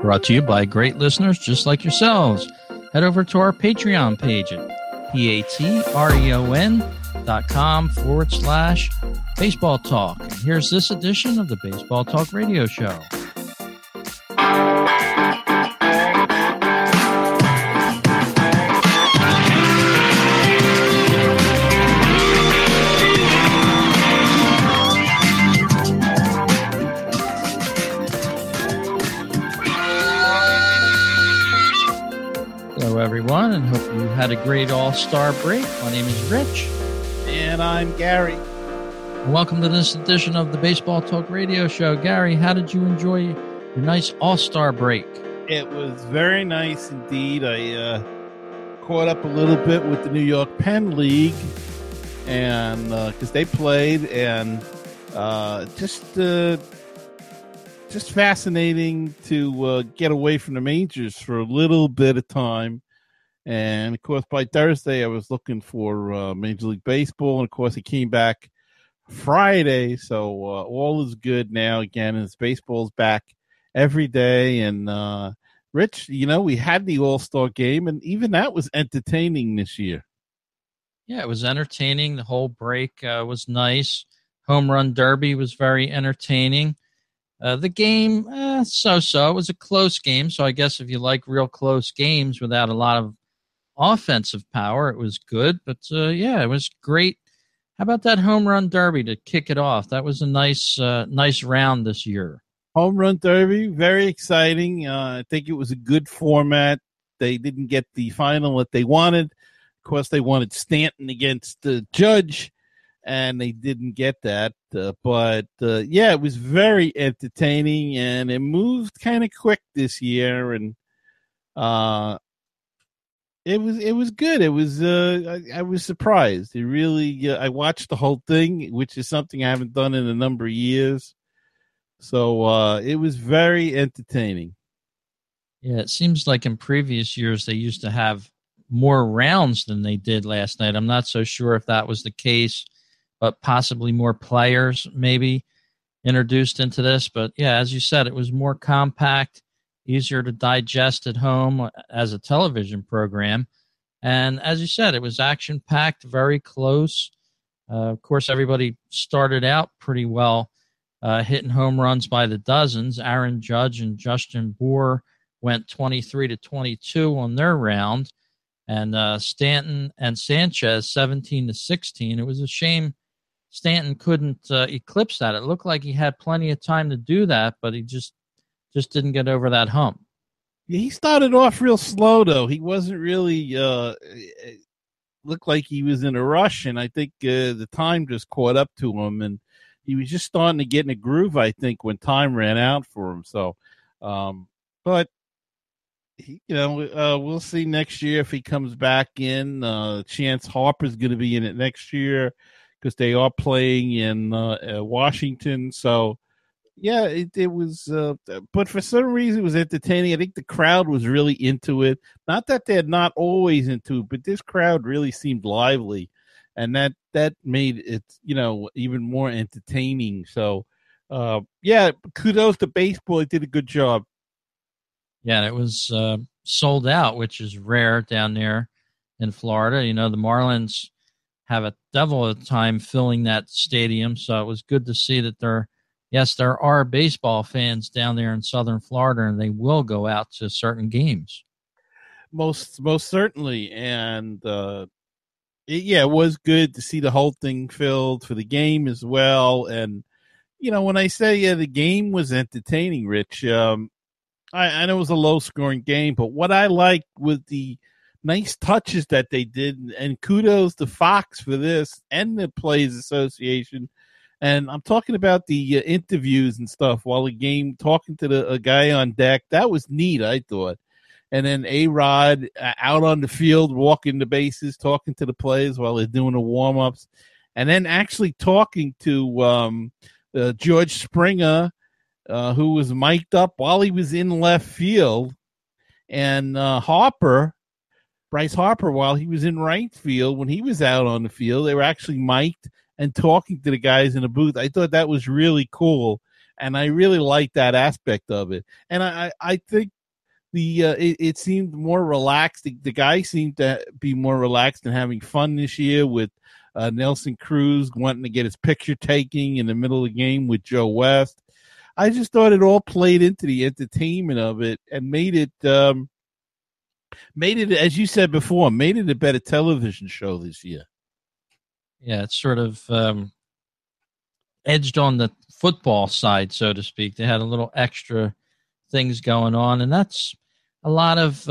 Brought to you by great listeners just like yourselves. Head over to our Patreon page at patreon.com/baseball talk. And here's this edition of the Baseball Talk Radio Show. Everyone, and hope you had a great all-star break. My name is Rich. And I'm Gary. Welcome to this edition of the Baseball Talk Radio Show. Gary, how did you enjoy your nice all-star break? It was very nice indeed. I caught up a little bit with the New York Penn League, and because they played, and just fascinating to get away from the majors for a little bit of time. And, of course, by Thursday, I was looking for Major League Baseball. And, of course, it came back Friday. So all is good now again. As baseball's back every day. And, Rich, you know, we had the All-Star game. And even that was entertaining this year. Yeah, it was entertaining. The whole break was nice. Home Run Derby was very entertaining. The game, so-so. It was a close game. So I guess if you like real close games without a lot of offensive power, it was good, but yeah, it was great. How about that home run derby to kick it off? That was a nice round this year. Home run derby, very exciting. I think it was a good format. They didn't get the final that they wanted. Of course, they wanted Stanton against the Judge, and they didn't get that. But it was very entertaining, and it moved kind of quick this year, and It was good. It was I was surprised. It really I watched the whole thing, which is something I haven't done in a number of years. So it was very entertaining. Yeah, it seems like in previous years they used to have more rounds than they did last night. I'm not so sure if that was the case, but possibly more players maybe introduced into this. But yeah, as you said, it was more compact, easier to digest at home as a television program. And as you said, it was action-packed, very close. Of course, everybody started out pretty well, hitting home runs by the dozens. Aaron Judge and Justin Bour went 23-22 on their round. And Stanton and Sanchez, 17-16. It was a shame Stanton couldn't eclipse that. It looked like he had plenty of time to do that, but he just didn't get over that hump. He started off real slow, though. He wasn't really looked like he was in a rush, and I think the time just caught up to him, and he was just starting to get in a groove, I think, when time ran out for him. So, but, he, you know, we'll see next year if he comes back in. Chance Harper's going to be in it next year because they are playing in Washington, so... Yeah, it was, but for some reason it was entertaining. I think the crowd was really into it. Not that they're not always into it, but this crowd really seemed lively, and that made it, you know, even more entertaining. So, yeah, kudos to baseball. It did a good job. Yeah, and it was sold out, which is rare down there in Florida. You know, the Marlins have a devil of a time filling that stadium, so it was good to see that they're... Yes, there are baseball fans down there in Southern Florida, and they will go out to certain games. Most certainly, and it was good to see the whole thing filled for the game as well. And you know, when I say the game was entertaining, Rich, I know it was a low-scoring game, but what I liked was the nice touches that they did, and kudos to Fox for this and the Players Association. And I'm talking about the interviews and stuff while the game, talking to the guy on deck. That was neat, I thought. And then A-Rod out on the field, walking the bases, talking to the players while they're doing the warm-ups. And then actually talking to George Springer, who was mic'd up while he was in left field, and Bryce Harper, while he was in right field. When he was out on the field, they were actually mic'd and talking to the guys in the booth. I thought that was really cool, and I really liked that aspect of it. And I think it seemed more relaxed. The guys seemed to be more relaxed and having fun this year, with Nelson Cruz wanting to get his picture taking in the middle of the game with Joe West. I just thought it all played into the entertainment of it and made it, as you said before, made it a better television show this year. Yeah, it's sort of edged on the football side, so to speak. They had a little extra things going on, and that's a lot of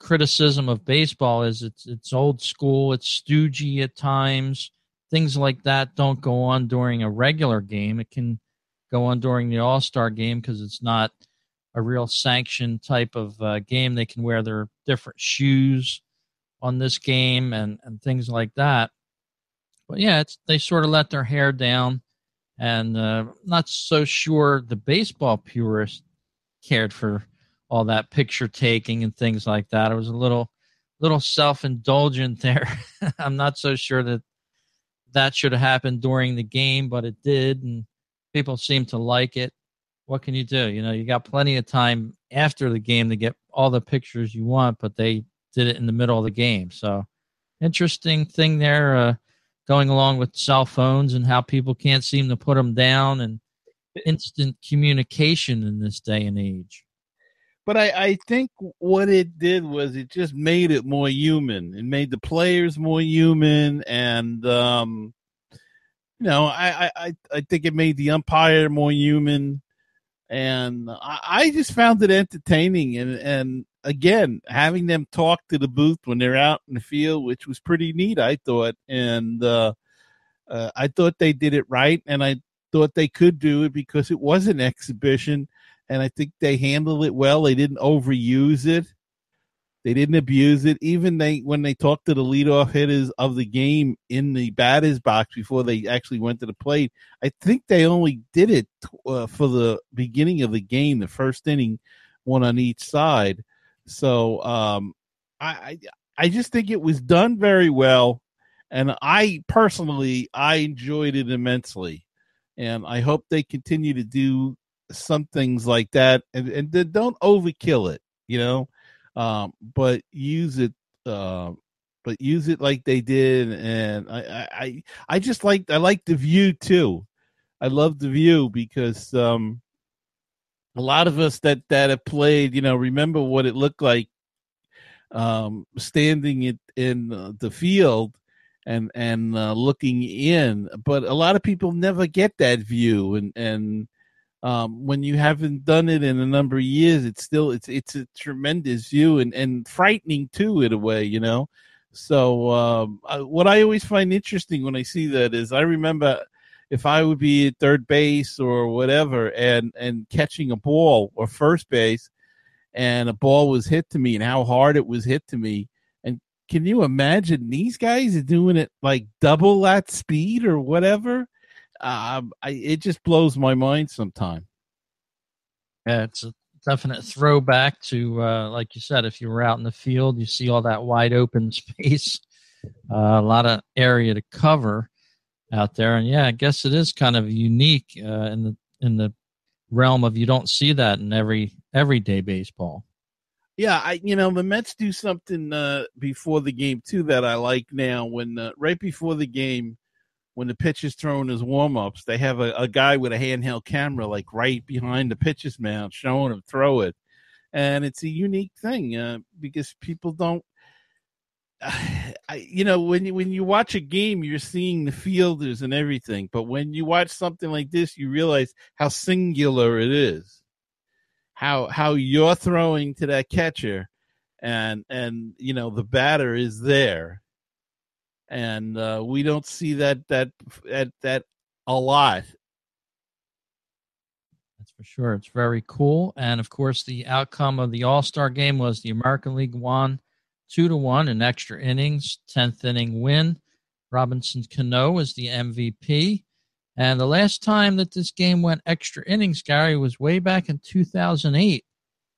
criticism of baseball is it's old school, it's stoogey at times. Things like that don't go on during a regular game. It can go on during the All-Star game because it's not a real sanctioned type of game. They can wear their different shoes on this game and things like that. But, yeah, they sort of let their hair down, and not so sure the baseball purists cared for all that picture taking and things like that. It was a little self-indulgent there. I'm not so sure that should have happened during the game, but it did, and people seem to like it. What can you do? You know, you got plenty of time after the game to get all the pictures you want, but they did it in the middle of the game. So interesting thing there, going along with cell phones and how people can't seem to put them down, and instant communication in this day and age. But I think what it did was it just made it more human. It made the players more human, and I think it made the umpire more human. And I just found it entertaining. And again, having them talk to the booth when they're out in the field, which was pretty neat, I thought. And I thought they did it right, and I thought they could do it because it was an exhibition. And I think they handled it well. They didn't overuse it. They didn't abuse it. Even when they talked to the leadoff hitters of the game in the batter's box before they actually went to the plate, I think they only did it for the beginning of the game, the first inning, one on each side. So I just think it was done very well. And I personally, I enjoyed it immensely. And I hope they continue to do some things like that, and don't overkill it, you know, but use it like they did. And I just like the view too. I love the view because a lot of us that have played, you know, remember what it looked like standing in the field and looking in, but a lot of people never get that view, and when you haven't done it in a number of years, it's a tremendous view and frightening too, in a way, you know. So what I always find interesting when I see that is I remember if I would be at third base or whatever and catching a ball, or first base, and a ball was hit to me and how hard it was hit to me. And can you imagine these guys are doing it like double that speed or whatever? It just blows my mind sometimes. Yeah, it's a definite throwback to, like you said, if you were out in the field, you see all that wide open space, a lot of area to cover out there. And yeah, I guess it is kind of unique in the realm of you don't see that in everyday baseball. Yeah, the Mets do something before the game too that I like now. When right before the game, when the pitcher's throwing his warm-ups, they have a guy with a handheld camera like right behind the pitcher's mound showing him throw it. And it's a unique thing because people don't when you watch a game, you're seeing the fielders and everything. But when you watch something like this, you realize how singular it is, how you're throwing to that catcher and you know, the batter is there, and we don't see that a lot. That's for sure. It's very cool. And of course, the outcome of the All-Star game was the American League won 2-1 in extra innings, 10th inning win. Robinson Cano was the MVP. And the last time that this game went extra innings, Gary, was way back in 2008.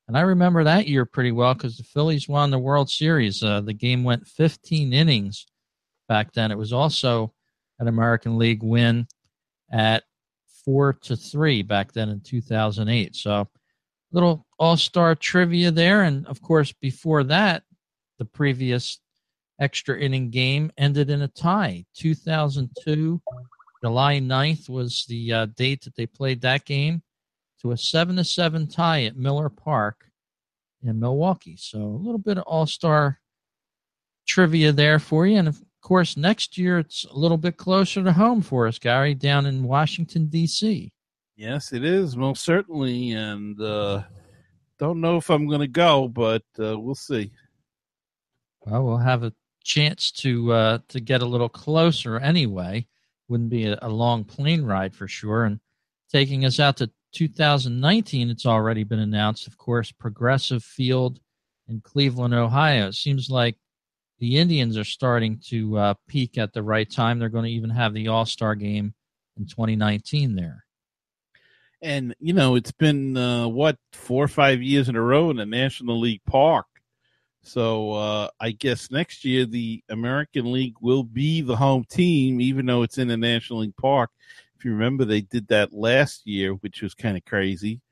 And I remember that year pretty well because the Phillies won the World Series. The game went 15 innings back then. It was also an American League win at 4-3 back then in 2008. So little all-star trivia there. And of course, before that, the previous extra inning game ended in a tie. 2002, July 9th was the date that they played that game to a 7-7 tie at Miller Park in Milwaukee. So a little bit of all-star trivia there for you. And of course, next year it's a little bit closer to home for us, Gary, down in Washington, D.C. Yes, it is, most certainly. And don't know if I'm going to go, but we'll see. Well, we'll have a chance to get a little closer anyway. Wouldn't be a long plane ride for sure. And taking us out to 2019, it's already been announced, of course, Progressive Field in Cleveland, Ohio. It seems like the Indians are starting to peak at the right time. They're going to even have the All-Star game in 2019 there. And, you know, it's been, 4 or 5 years in a row in the National League Park. So I guess next year the American League will be the home team, even though it's in the National League Park. If you remember, they did that last year, which was kind of crazy.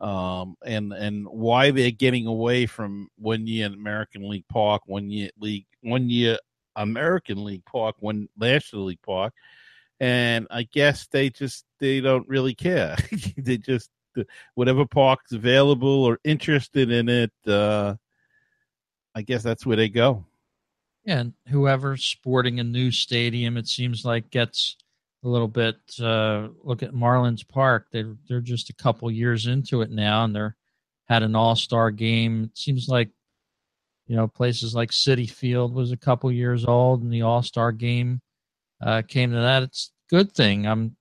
And why they're getting away from 1 year American League Park, 1 year league, 1 year American League Park, one National League Park, and I guess they don't really care. They just whatever park's available or interested in it. I guess that's where they go. Yeah, and whoever's sporting a new stadium, it seems like gets a little bit, look at Marlins Park. They're just a couple years into it now, and they're had an all-star game. It seems like, you know, places like Citi Field was a couple years old, and the all-star game came to that. It's a good thing. I'm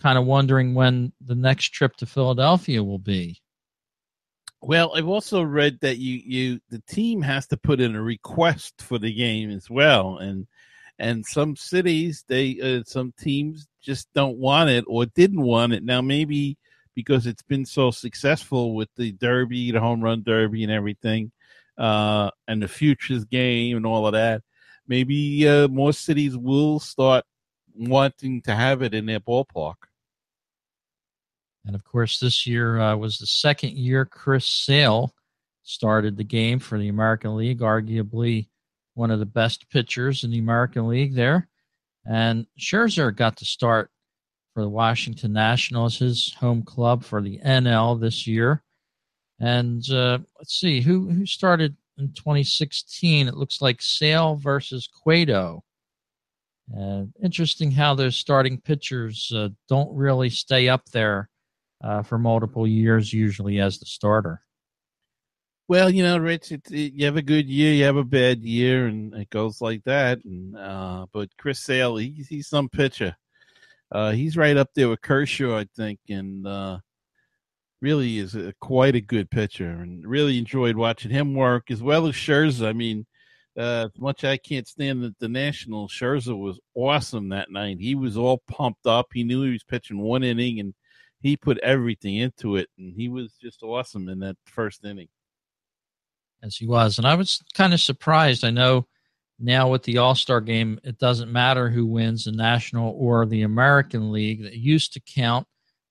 kind of wondering when the next trip to Philadelphia will be. Well, I've also read that the team has to put in a request for the game as well, and some cities, some teams just don't want it or didn't want it. Now, maybe because it's been so successful with the derby, the home run derby and everything, and the futures game and all of that, maybe more cities will start wanting to have it in their ballpark. And, of course, this year was the second year Chris Sale started the game for the American League, arguably one of the best pitchers in the American League there. And Scherzer got to start for the Washington Nationals, his home club for the NL this year. And let's see, who started in 2016? It looks like Sale versus Cueto. Interesting how those starting pitchers don't really stay up there for multiple years, usually as the starter. Well, you know, Rich, you have a good year, you have a bad year, and it goes like that. And but Chris Sale, he's some pitcher. He's right up there with Kershaw, I think, and really is quite a good pitcher. And really enjoyed watching him work as well as Scherzer. I mean, as much as I can't stand the National, Scherzer was awesome that night. He was all pumped up. He knew he was pitching one inning, and he put everything into it, and he was just awesome in that first inning. Yes, he was. And I was kind of surprised. I know now with the All-Star game, it doesn't matter who wins the National or the American League. That used to count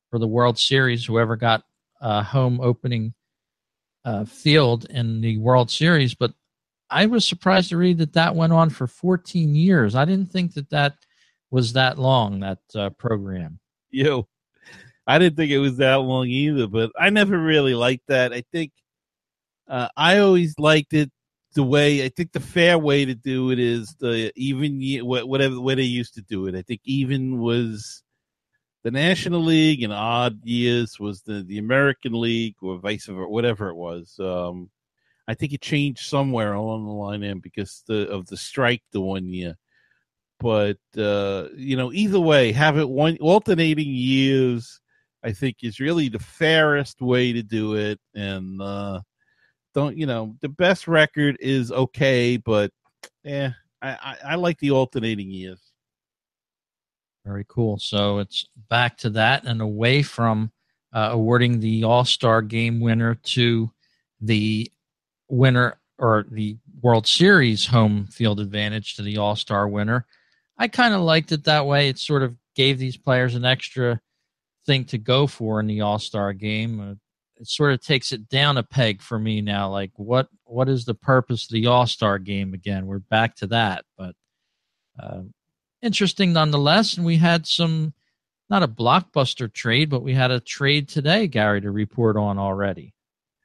for the World Series, whoever got home opening field in the World Series. But I was surprised to read that went on for 14 years. I didn't think that was that long, that program. Yo. I didn't think it was that long either, but I never really liked that. I think I always liked it the way, I think the fair way to do it is the even, whatever the way they used to do it. I think even was the National League and odd years was the American League or vice versa, whatever it was. I think it changed somewhere along the line in because of the strike the one year. But, either way, have it alternating years, I think, is really the fairest way to do it. And the best record is okay, but I like the alternating years. Very cool. So it's back to that and away from awarding the All-Star Game winner to the winner or the World Series home field advantage to the All-Star winner. I kind of liked it that way. It sort of gave these players an extra thing to go for in the All-Star Game. It sort of takes it down a peg for me now. Like, what is the purpose of the All-Star Game again? We're back to that, but interesting nonetheless. And we had some, not a blockbuster trade, but we had a trade today, Gary, to report on already.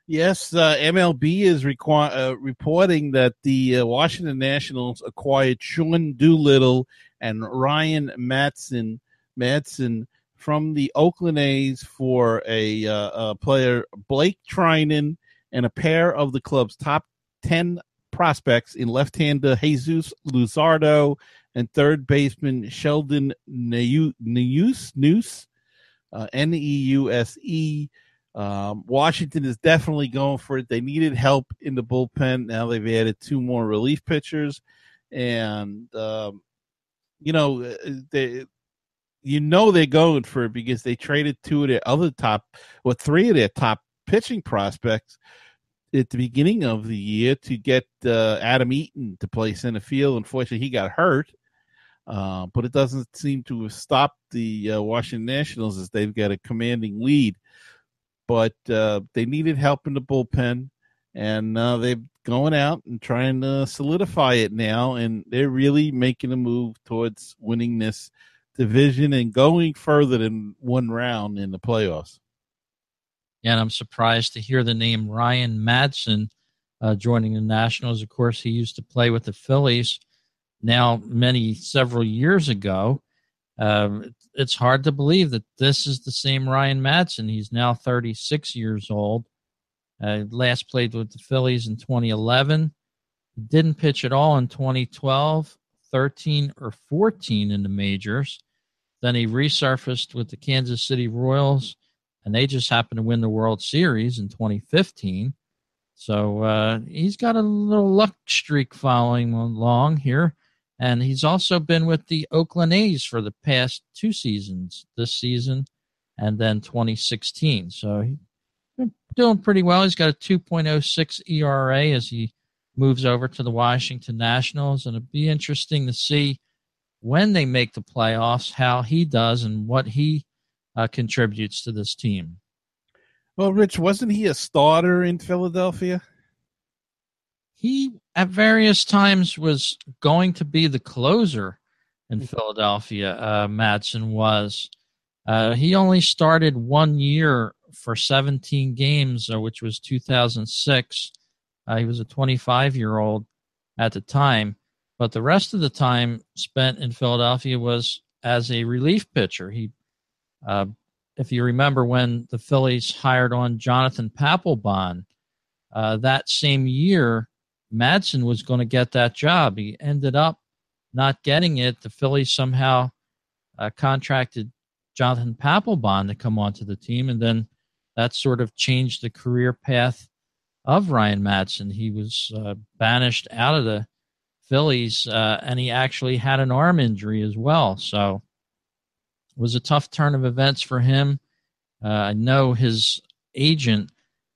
Yes, MLB is reporting that the Washington Nationals acquired Sean Doolittle and Ryan Madson from the Oakland A's for a player, Blake Trinan, and a pair of the club's top 10 prospects in left-hander Jesus Luzardo and third baseman Sheldon Neuse, N-E-U-S-E. Washington is definitely going for it. They needed help in the bullpen. Now they've added two more relief pitchers. And, they're going for it because they traded three of their top pitching prospects at the beginning of the year to get Adam Eaton to play center field. Unfortunately, he got hurt, but it doesn't seem to have stopped the Washington Nationals as they've got a commanding lead. But they needed help in the bullpen, and they're going out and trying to solidify it now, and they're really making a move towards winning this division and going further than one round in the playoffs. Yeah, and I'm surprised to hear the name Ryan Madson joining the Nationals. Of course, he used to play with the Phillies now several years ago. It's hard to believe that this is the same Ryan Madson. He's now 36 years old. Last played with the Phillies in 2011. Didn't pitch at all in 2012, 13, or 14 in the majors. Then he resurfaced with the Kansas City Royals, and they just happened to win the World Series in 2015. So he's got a little luck streak following along here. And he's also been with the Oakland A's for the past two seasons, this season and then 2016. So he's been doing pretty well. He's got a 2.06 ERA as he moves over to the Washington Nationals. And it'll be interesting to see when they make the playoffs, how he does and what he contributes to this team. Well, Rich, wasn't he a starter in Philadelphia? He, at various times, was going to be the closer in Philadelphia, Madson was. He only started 1 year for 17 games, which was 2006. He was a 25-year-old at the time. But the rest of the time spent in Philadelphia was as a relief pitcher. He, if you remember when the Phillies hired on Jonathan Papelbon that same year, Madson was going to get that job. He ended up not getting it. The Phillies somehow contracted Jonathan Papelbon to come onto the team, and then that sort of changed the career path of Ryan Madson. He was banished out of the Phillies, and he actually had an arm injury as well. So it was a tough turn of events for him. I know his agent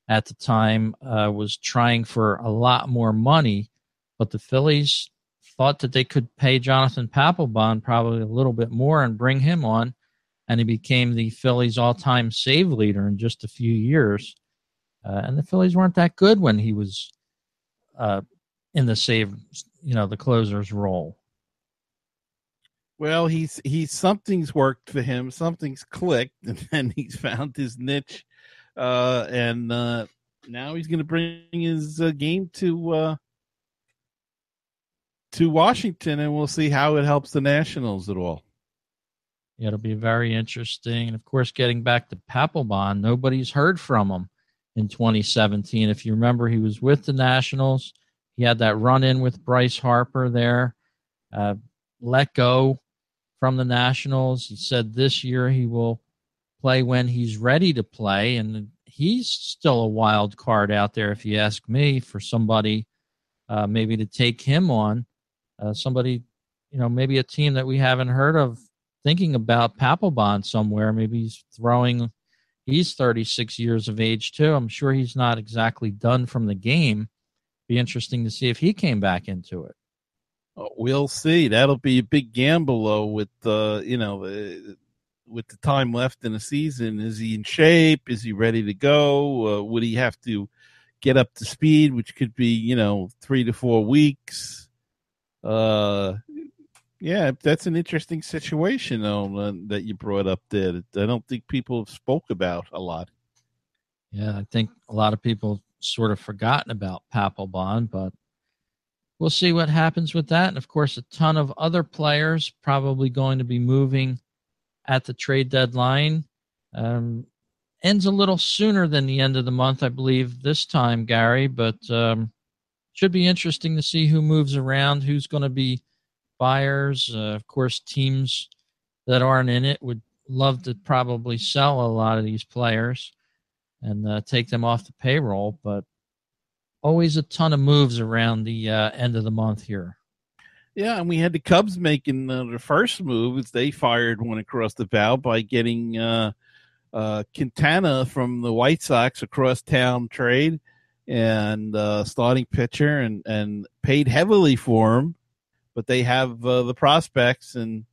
at the time was trying for a lot more money, but the Phillies thought that they could pay Jonathan Papelbon probably a little bit more and bring him on, and he became the Phillies' all-time save leader in just a few years. And the Phillies weren't that good when he was in the save, the closer's role. Well, he's something's worked for him, something's clicked, and then he's found his niche. And now he's going to bring his game to Washington, and we'll see how it helps the Nationals at all. Yeah, it'll be very interesting. And, of course, getting back to Papelbon, nobody's heard from him. in 2017. If you remember, he was with the Nationals. He had that run-in with Bryce Harper there, let go from the Nationals. He said this year he will play when he's ready to play, and he's still a wild card out there, if you ask me, for somebody maybe to take him on, somebody, you know, maybe a team that we haven't heard of, thinking about Papelbon somewhere. Maybe he's throwing. He's 36 years of age, too. I'm sure he's not exactly done from the game. Be interesting to see if he came back into it. We'll see. That'll be a big gamble, though, with with the time left in the season. Is he in shape? Is he ready to go? Would he have to get up to speed, which could be 3 to 4 weeks? Yeah, that's an interesting situation, though, that you brought up there. I don't think people have spoke about a lot. Yeah, I think a lot of people sort of forgotten about Papelbon, but we'll see what happens with that. And, of course, a ton of other players probably going to be moving at the trade deadline. Ends a little sooner than the end of the month, I believe, this time, Gary, but should be interesting to see who moves around, who's going to be buyers. Of course, teams that aren't in it would love to probably sell a lot of these players and take them off the payroll, but always a ton of moves around the end of the month here. Yeah, and we had the Cubs making their first move as they fired one across the bow by getting Quintana from the White Sox across town trade and starting pitcher and paid heavily for him. But they have the prospects, and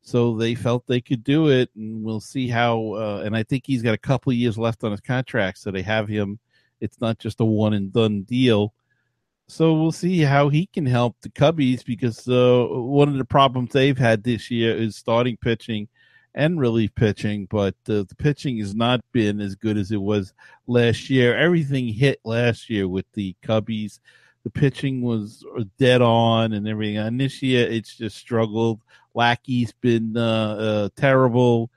so they felt they could do it, and we'll see how and I think he's got a couple of years left on his contract, so they have him. It's not just a one-and-done deal. So we'll see how he can help the Cubbies, because one of the problems they've had this year is starting pitching and relief pitching, but the pitching has not been as good as it was last year. Everything hit last year with the Cubbies. The pitching was dead on and everything. And this year, it's just struggled. Lackey's been terrible.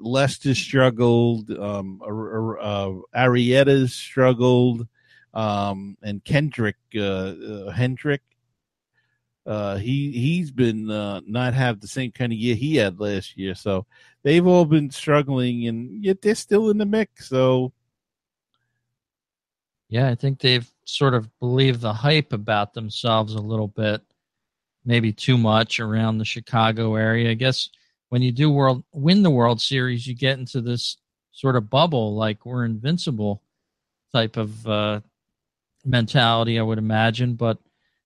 Lester struggled. Arrieta's struggled. And Kendrick, Hendrick, he's been not have the same kind of year he had last year. So they've all been struggling, and yet they're still in the mix. So. Yeah, I think they've sort of believed the hype about themselves a little bit, maybe too much around the Chicago area. I guess when you do win the World Series, you get into this sort of bubble, like we're invincible type of mentality, I would imagine. But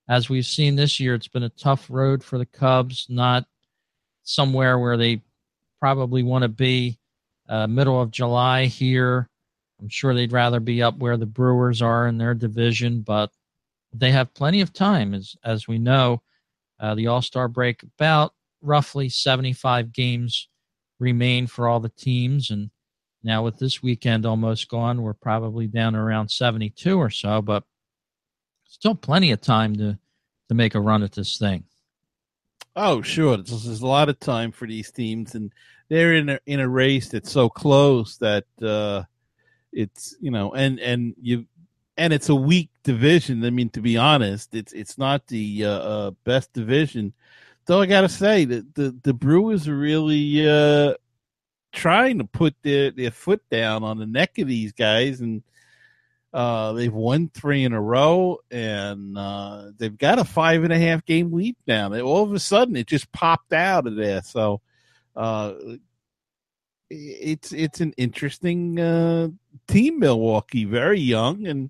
as we've seen this year, it's been a tough road for the Cubs, not somewhere where they probably want to be middle of July here. I'm sure they'd rather be up where the Brewers are in their division, but they have plenty of time. As we know, the All-Star break, about roughly 75 games remain for all the teams. And now with this weekend almost gone, we're probably down around 72 or so, but still plenty of time to make a run at this thing. Oh, sure. There's a lot of time for these teams, and they're in a race that's so close that it's and it's a weak division. I mean, to be honest, it's not the best division. So I gotta say that the Brewers are really trying to put their foot down on the neck of these guys, and they've won 3 in a row, and they've got a 5.5 game lead now. All of a sudden, it just popped out of there. So it's an interesting team, Milwaukee, very young, and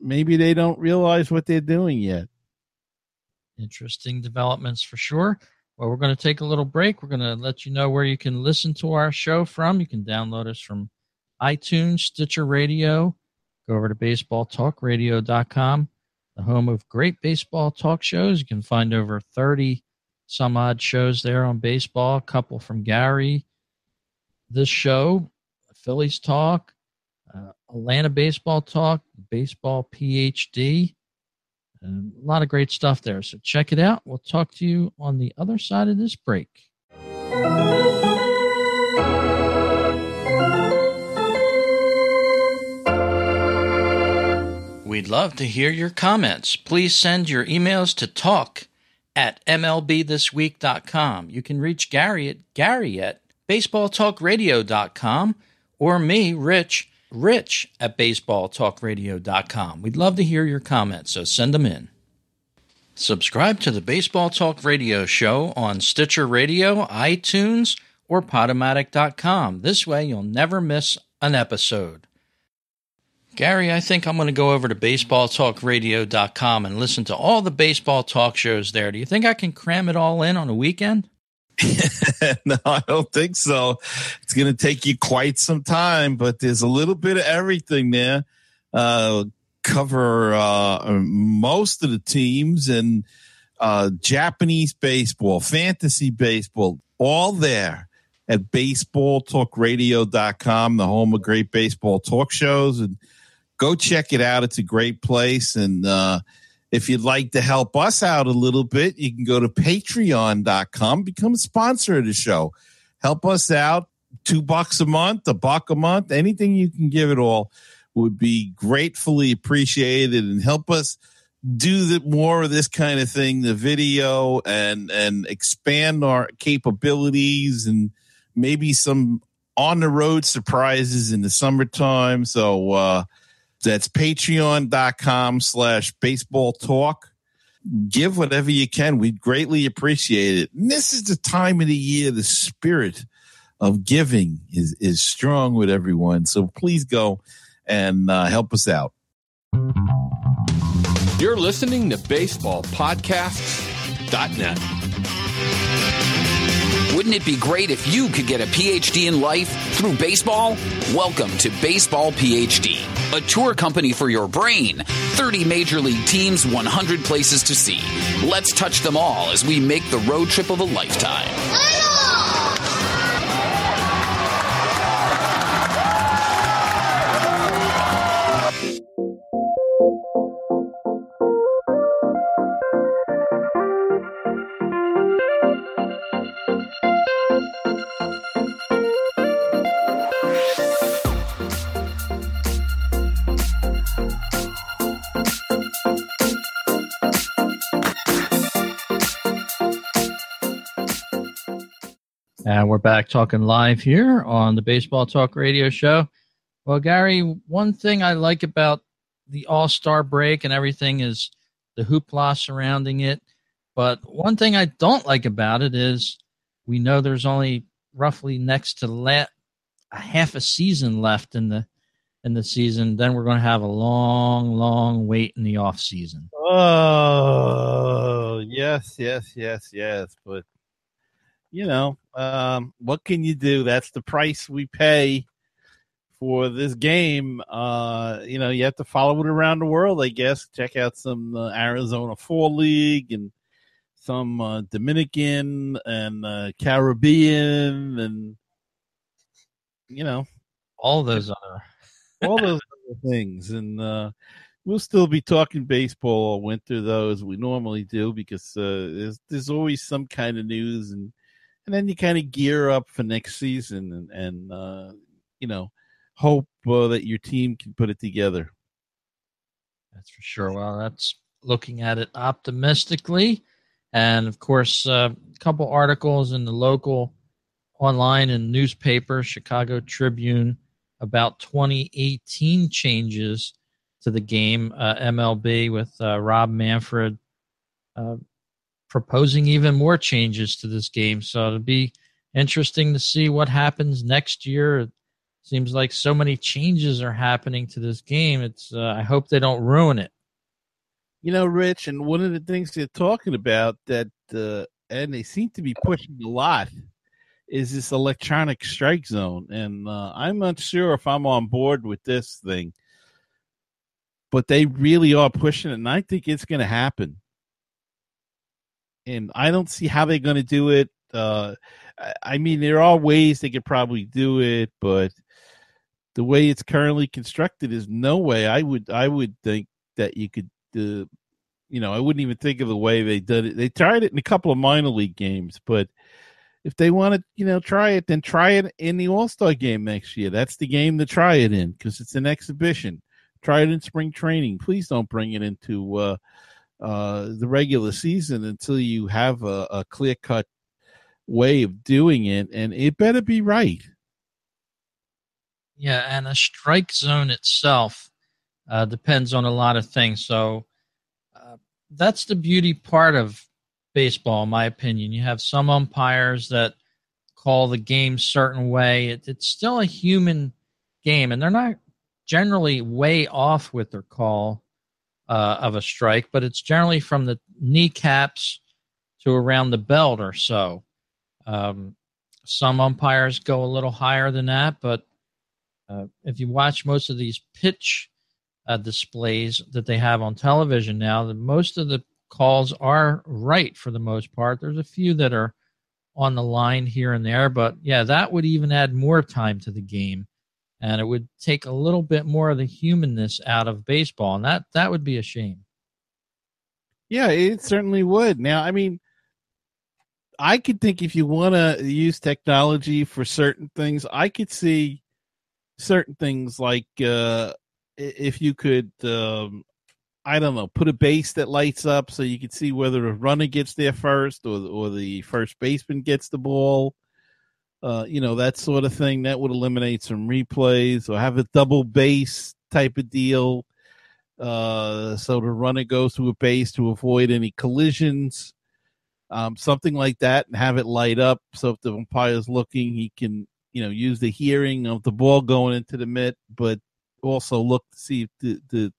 maybe they don't realize what they're doing yet. Interesting developments for sure. Well, we're going to take a little break. We're going to let you know where you can listen to our show from. You can download us from iTunes, Stitcher Radio. Go over to BaseballTalkRadio.com, the home of great baseball talk shows. You can find over 30 some odd shows there on baseball, a couple from Gary, this show, Phillies Talk, Atlanta Baseball Talk, Baseball PhD, and a lot of great stuff there. So check it out. We'll talk to you on the other side of this break. We'd love to hear your comments. Please send your emails to talk@mlbthisweek.com. You can reach Gary at BaseballTalkRadio.com or me, Rich at BaseballTalkRadio.com. We'd love to hear your comments, so send them in. Subscribe to the Baseball Talk Radio Show on Stitcher Radio, iTunes, or Podomatic.com. This way you'll never miss an episode. Gary, I think I'm going to go over to BaseballTalkRadio.com and listen to all the baseball talk shows there. Do you think I can cram it all in on a weekend? No, I don't think so. It's going to take you quite some time, but there's a little bit of everything there. Cover most of the teams and Japanese baseball, fantasy baseball, all there at BaseballTalkRadio.com, the home of great baseball talk shows. And go check it out. It's a great place. And if you'd like to help us out a little bit, you can go to Patreon.com, become a sponsor of the show. Help us out. $2 a month, $1 a month, anything you can give it all would be gratefully appreciated, and help us do more of this kind of thing, the video, and expand our capabilities and maybe some on-the-road surprises in the summertime. So that's patreon.com/baseballtalk. Give whatever you can. We'd greatly appreciate it. And this is the time of the year the spirit of giving is strong with everyone. So please go and help us out. You're listening to BaseballPodcasts.net. Wouldn't it be great if you could get a PhD in life through baseball? Welcome to Baseball PhD, a tour company for your brain. 30 Major League teams, 100 places to see. Let's touch them all as we make the road trip of a lifetime. And we're back talking live here on the Baseball Talk Radio Show. Well, Gary, one thing I like about the All-Star break and everything is the hoopla surrounding it. But one thing I don't like about it is we know there's only roughly next to a half a season left in the season. Then we're going to have a long, long wait in the offseason. Oh, yes. But you know, what can you do? That's the price we pay for this game. You have to follow it around the world, I guess. Check out some Arizona 4 League and some Dominican and Caribbean and, all those other things. And we'll still be talking baseball all winter, though, as we normally do, because there's always some kind of news. And then you kind of gear up for next season and hope that your team can put it together. That's for sure. Well, that's looking at it optimistically. And, of course, a couple articles in the local online and newspaper, Chicago Tribune, about 2018 changes to the game, MLB, with Rob Manfred proposing even more changes to this game. So it'll be interesting to see what happens next year. It seems like so many changes are happening to this game. It's I hope they don't ruin it. Rich, and one of the things they're talking about that, and they seem to be pushing a lot, is this electronic strike zone. And I'm not sure if I'm on board with this thing, but they really are pushing it, and I think it's going to happen. And I don't see how they're going to do it. There are ways they could probably do it, but the way it's currently constructed is no way. I would think that you could, I wouldn't even think of the way they did it. They tried it in a couple of minor league games, but if they want to, try it, then try it in the All-Star game next year. That's the game to try it in because it's an exhibition. Try it in spring training. Please don't bring it into the regular season until you have a clear-cut way of doing it, and it better be right. Yeah, and a strike zone itself depends on a lot of things. So that's the beauty part of baseball, in my opinion. You have some umpires that call the game a certain way. It's still a human game, and they're not generally way off with their call of a strike, but it's generally from the kneecaps to around the belt or so. Some umpires go a little higher than that, but if you watch most of these pitch displays that they have on television now, most of the calls are right for the most part. There's a few that are on the line here and there, but yeah, that would even add more time to the game, and it would take a little bit more of the humanness out of baseball, and that would be a shame. Yeah, it certainly would. Now, I mean, I could think if you want to use technology for certain things, I could see certain things like if you could, I don't know, put a base that lights up so you could see whether a runner gets there first or the first baseman gets the ball, that sort of thing. That would eliminate some replays, or have a double base type of deal. So the runner goes to a base to avoid any collisions. Something like that, and have it light up. So if the umpire's looking, he can, use the hearing of the ball going into the mitt, but also look to see if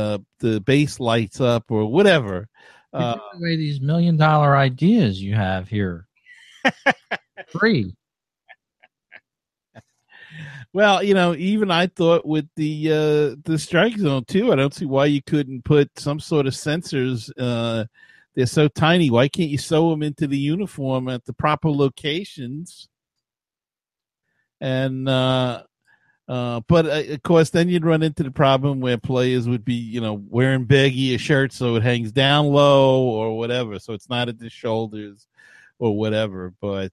the base lights up or whatever. You're giving away these $1 million ideas you have here. Free. Well, even I thought with the strike zone too, I don't see why you couldn't put some sort of sensors, they're so tiny. Why can't you sew them into the uniform at the proper locations? And but of course, then you'd run into the problem where players would be, wearing baggy shirts so it hangs down low or whatever, so it's not at the shoulders or whatever. But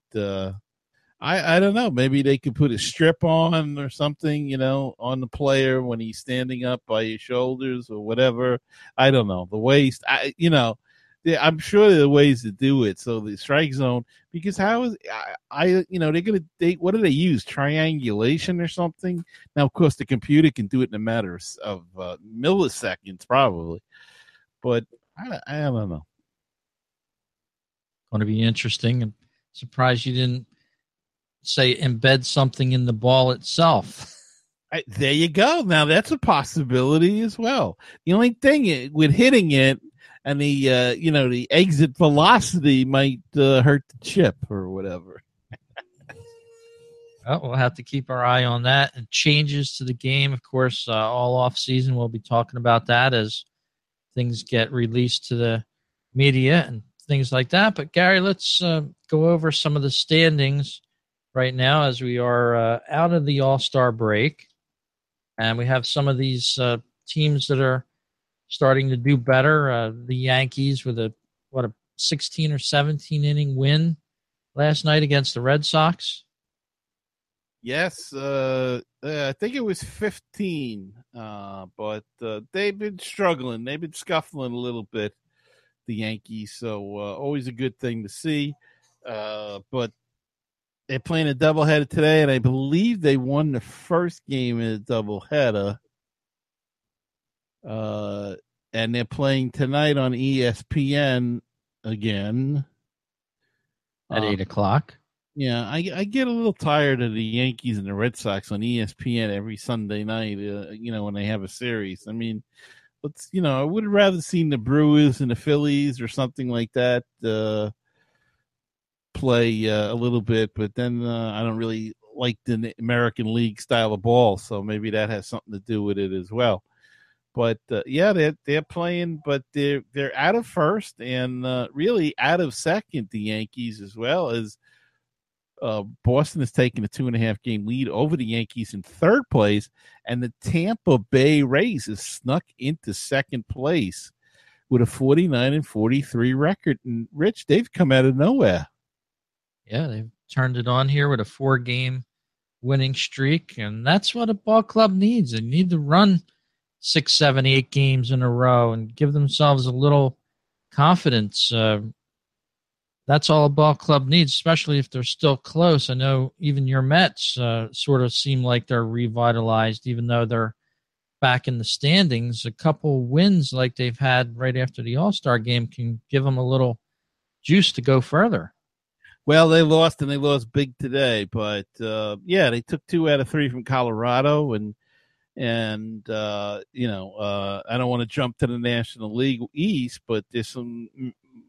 I don't know. Maybe they could put a strip on or something, on the player when he's standing up by his shoulders or whatever. I don't know. The waist, I'm sure there are ways to do it. So the strike zone, because how is they're going to, what do they use? Triangulation or something? Now, of course, the computer can do it in a matter of milliseconds, probably. But I don't know. Going to be interesting. I'm surprised you didn't say embed something in the ball itself. There you go. Now that's a possibility as well. The only thing with hitting it, and the the exit velocity might hurt the chip or whatever. Well, we'll have to keep our eye on that. And changes to the game, of course, all off season we'll be talking about that as things get released to the media and things like that. But Gary, let's go over some of the standings right now as we are out of the All-Star break, and we have some of these teams that are starting to do better. The Yankees with a 16 or 17 inning win last night against the Red Sox. Yes, I think it was 15, but they've been struggling. They've been scuffling a little bit, the Yankees, so always a good thing to see. But they're playing a doubleheader today, and I believe they won the first game in a doubleheader. And they're playing tonight on ESPN again at 8 o'clock. Yeah, I get a little tired of the Yankees and the Red Sox on ESPN every Sunday night. When they have a series, I mean, I would have rather seen the Brewers and the Phillies or something like that play a little bit. But then I don't really like the American League style of ball, so maybe that has something to do with it as well. But yeah, they're playing, but they're out of first and really out of second. The Yankees, as well as Boston, is taking a 2.5-game lead over the Yankees in third place, and the Tampa Bay Rays is snuck into second place with a 49-43 record. And Rich, they've come out of nowhere. Yeah, they've turned it on here with a 4-game winning streak, and that's what a ball club needs. They need to run six, seven, eight games in a row and give themselves a little confidence. That's all a ball club needs, especially if they're still close. I know even your Mets sort of seem like they're revitalized, even though they're back in the standings. A couple wins like they've had right after the All-Star game can give them a little juice to go further. Well, they lost, and they lost big today. But, yeah, they took 2 out of 3 from Colorado. And I don't want to jump to the National League East, but there's some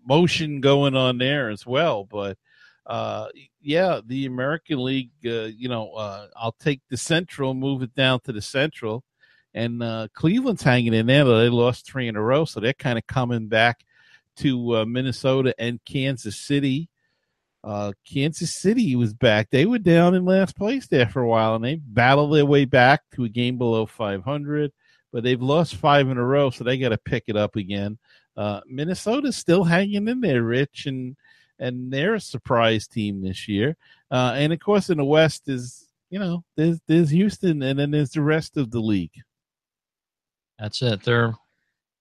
motion going on there as well. But, yeah, the American League, I'll take the Central, move it down to the Central. And Cleveland's hanging in there, but they lost 3 in a row, so they're kind of coming back to Minnesota and Kansas City. Kansas City was back. They were down in last place there for a while, and they battled their way back to a game below 500, but they've lost 5 in a row, so they got to pick it up again. Minnesota's still hanging in there, Rich, and they're a surprise team this year. And, of course, in the West is, there's Houston, and then there's the rest of the league. That's it. They're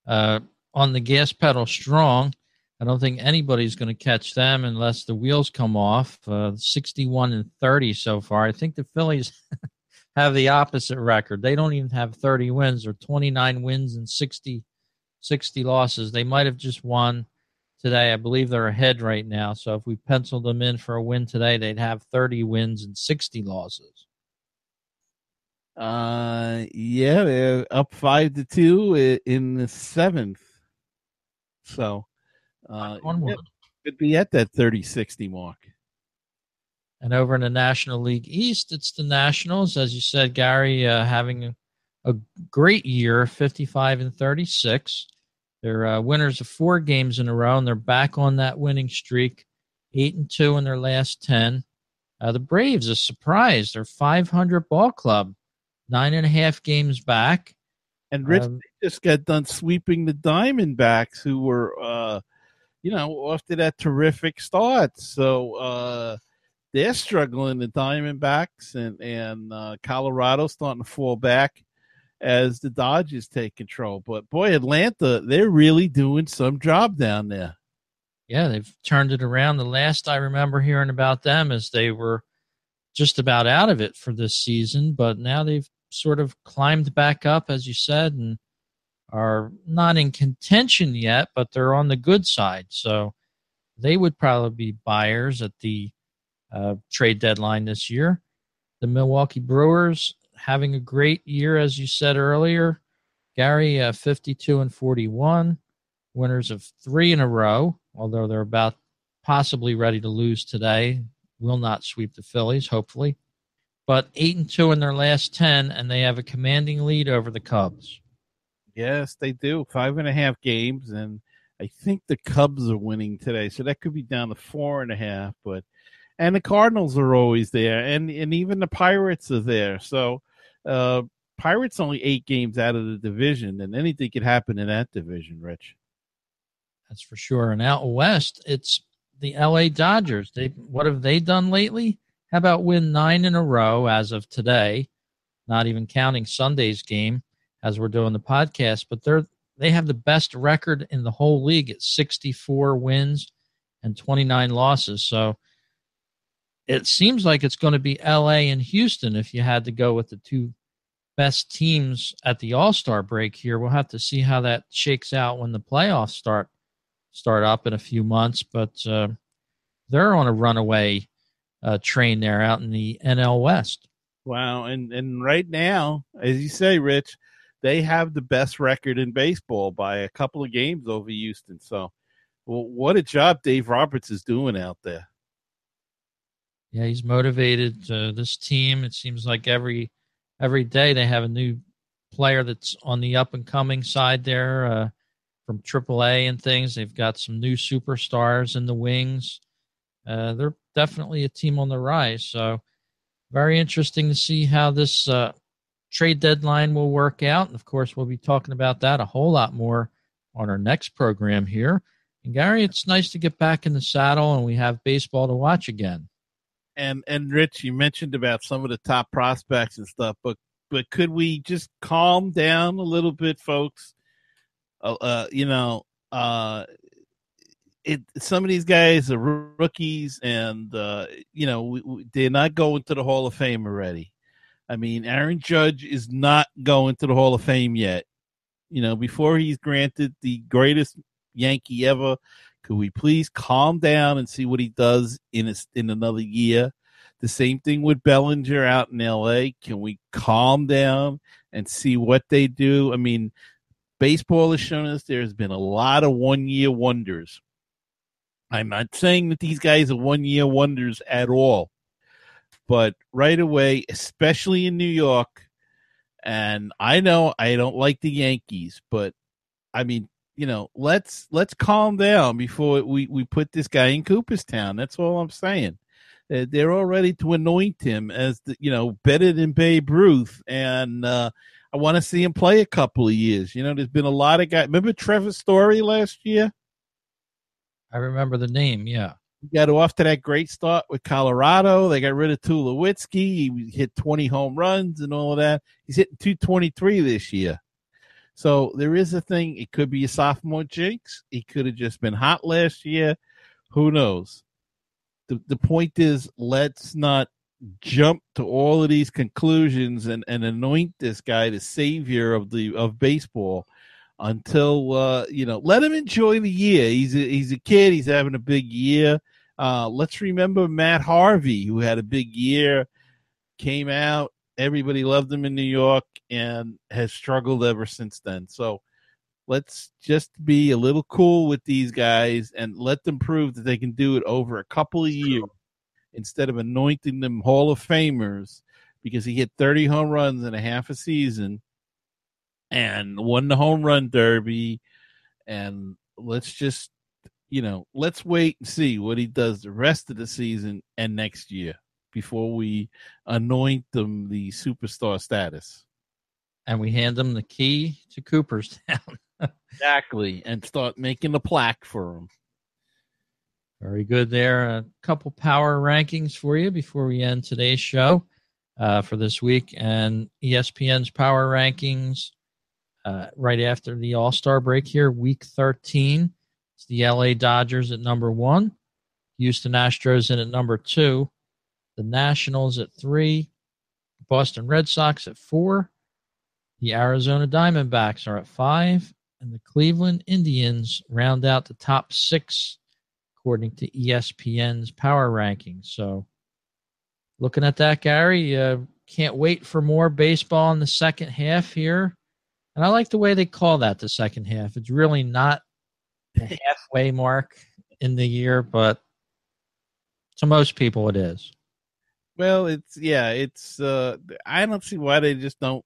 on the gas pedal strong. I don't think anybody's going to catch them unless the wheels come off. 61-30 so far. I think the Phillies have the opposite record. They don't even have 30 wins or 29 wins and 60 losses. They might have just won today. I believe they're ahead right now. So if we penciled them in for a win today, they'd have 30 wins and 60 losses. Yeah, they're up 5-2 in the 7th. So. Could be at that 30-60 mark. And over in the National League East, it's the Nationals, as you said, Gary, having a great year, 55-36. They're winners of 4 games in a row, and they're back on that winning streak, 8-2 in their last 10. The Braves are surprised. They're 500 ball club, 9.5 games back. And Rich, they just got done sweeping the Diamondbacks, who were after that terrific start. So they're struggling, the Diamondbacks, and Colorado starting to fall back as the Dodgers take control. But, boy, Atlanta, they're really doing some job down there. Yeah, they've turned it around. The last I remember hearing about them is they were just about out of it for this season, but now they've sort of climbed back up, as you said, and are not in contention yet, but they're on the good side. So they would probably be buyers at the trade deadline this year. The Milwaukee Brewers having a great year, as you said earlier. Gary, 52-41, winners of 3 in a row, although they're about possibly ready to lose today. Will not sweep the Phillies, hopefully. But 8-2 in their last 10, and they have a commanding lead over the Cubs. Yes, they do. 5.5 games, and I think the Cubs are winning today, so that could be down to 4.5. And the Cardinals are always there, and even the Pirates are there. So Pirates only 8 games out of the division, and anything could happen in that division, Rich. That's for sure. And out west, it's the L.A. Dodgers. What have they done lately? How about win 9 in a row as of today, not even counting Sunday's game as we're doing the podcast, but they have the best record in the whole league at 64 wins and 29 losses. So it seems like it's going to be L.A. and Houston if you had to go with the two best teams at the All-Star break here. We'll have to see how that shakes out when the playoffs start up in a few months, but they're on a runaway train there out in the NL West. Wow, and right now, as you say, Rich, they have the best record in baseball by a couple of games over Houston. So, well, what a job Dave Roberts is doing out there. Yeah, he's motivated this team. It seems like every day they have a new player that's on the up-and-coming side there from AAA and things. They've got some new superstars in the wings. They're definitely a team on the rise. So very interesting to see how this trade deadline will work out. And, of course, we'll be talking about that a whole lot more on our next program here. And, Gary, it's nice to get back in the saddle, and we have baseball to watch again. And Rich, you mentioned about some of the top prospects and stuff, but but could we just calm down a little bit, folks? Some of these guys are rookies, and they're not going to the Hall of Fame already. I mean, Aaron Judge is not going to the Hall of Fame yet. You know, before he's granted the greatest Yankee ever, could we please calm down and see what he does in another year? The same thing with Bellinger out in L.A. Can we calm down and see what they do? I mean, baseball has shown us there's been a lot of one-year wonders. I'm not saying that these guys are one-year wonders at all, but right away, especially in New York, and I know I don't like the Yankees, but I mean, you know, let's calm down before we put this guy in Cooperstown. That's all I'm saying. They're all ready to anoint him as better than Babe Ruth, and I want to see him play a couple of years. You know, there's been a lot of guys. Remember Trevor Story last year? I remember the name, yeah. He got off to that great start with Colorado. They got rid of Tulowitzki. He hit 20 home runs and all of that. He's hitting 223 this year. So there is a thing. It could be a sophomore jinx. He could have just been hot last year. Who knows? The point is, let's not jump to all of these conclusions and anoint this guy the savior of baseball until, let him enjoy the year. He's a kid. He's having a big year. Let's remember Matt Harvey, who had a big year, came out. Everybody loved him in New York and has struggled ever since then. So let's just be a little cool with these guys and let them prove that they can do it over a couple of years instead of anointing them Hall of Famers, because he hit 30 home runs in a half a season and won the home run derby. And let's just, let's wait and see what he does the rest of the season and next year before we anoint them the superstar status. And we hand them the key to Cooperstown. Exactly. And start making a plaque for them. Very good there. A couple power rankings for you before we end today's show for this week. And ESPN's power rankings right after the All-Star break here, week 13. It's the LA Dodgers at number 1. Houston Astros in at number 2. The Nationals at 3, Boston Red Sox at 4, the Arizona Diamondbacks are at 5, and the Cleveland Indians round out the top 6 according to ESPN's power rankings. So looking at that, Gary, can't wait for more baseball in the second half here. And I like the way they call that, the second half. It's really not the halfway mark in the year, but to most people it is. Well, it's I don't see why they just don't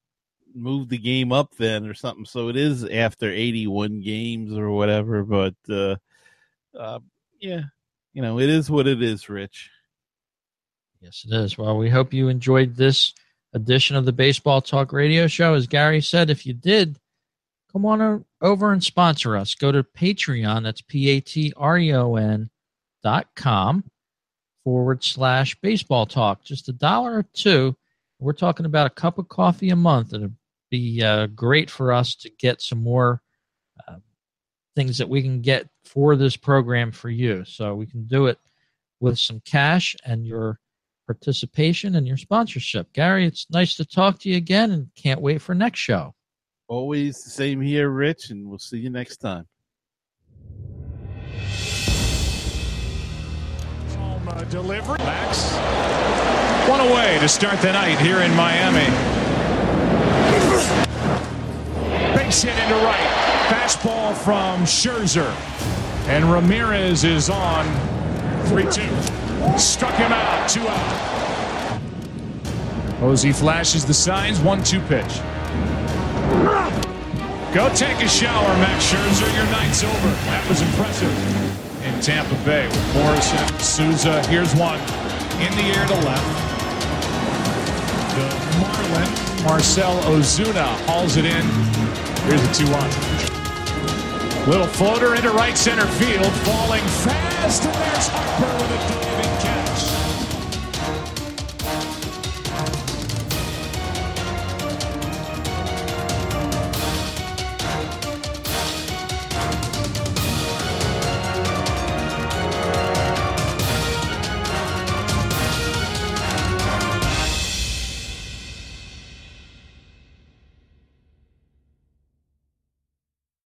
move the game up then or something. So it is after 81 games or whatever, but, it is what it is, Rich. Yes, it is. Well, we hope you enjoyed this edition of the Baseball Talk Radio Show. As Gary said, if you did, come on over and sponsor us. Go to Patreon. That's patreon.com. /baseball talk, just $1 or $2. We're talking about a cup of coffee a month. It'd be great for us to get some more things that we can get for this program for you. So we can do it with some cash and your participation and your sponsorship. Gary, it's nice to talk to you again, and can't wait for next show. Always the same here, Rich, and we'll see you next time. Delivery. Max, one away to start the night here in Miami. Base hit into right. Fastball from Scherzer. And Ramirez is on. 3-2. Struck him out. 2 out. Posey flashes the signs. 1-2 pitch. Go take a shower, Max Scherzer. Your night's over. That was impressive. In Tampa Bay with Morrison, Souza. Here's one in the air to left. The Marlin, Marcell Ozuna, hauls it in. Here's a 2-1. Little floater into right center field, falling fast, and there's Harper with a diving catch.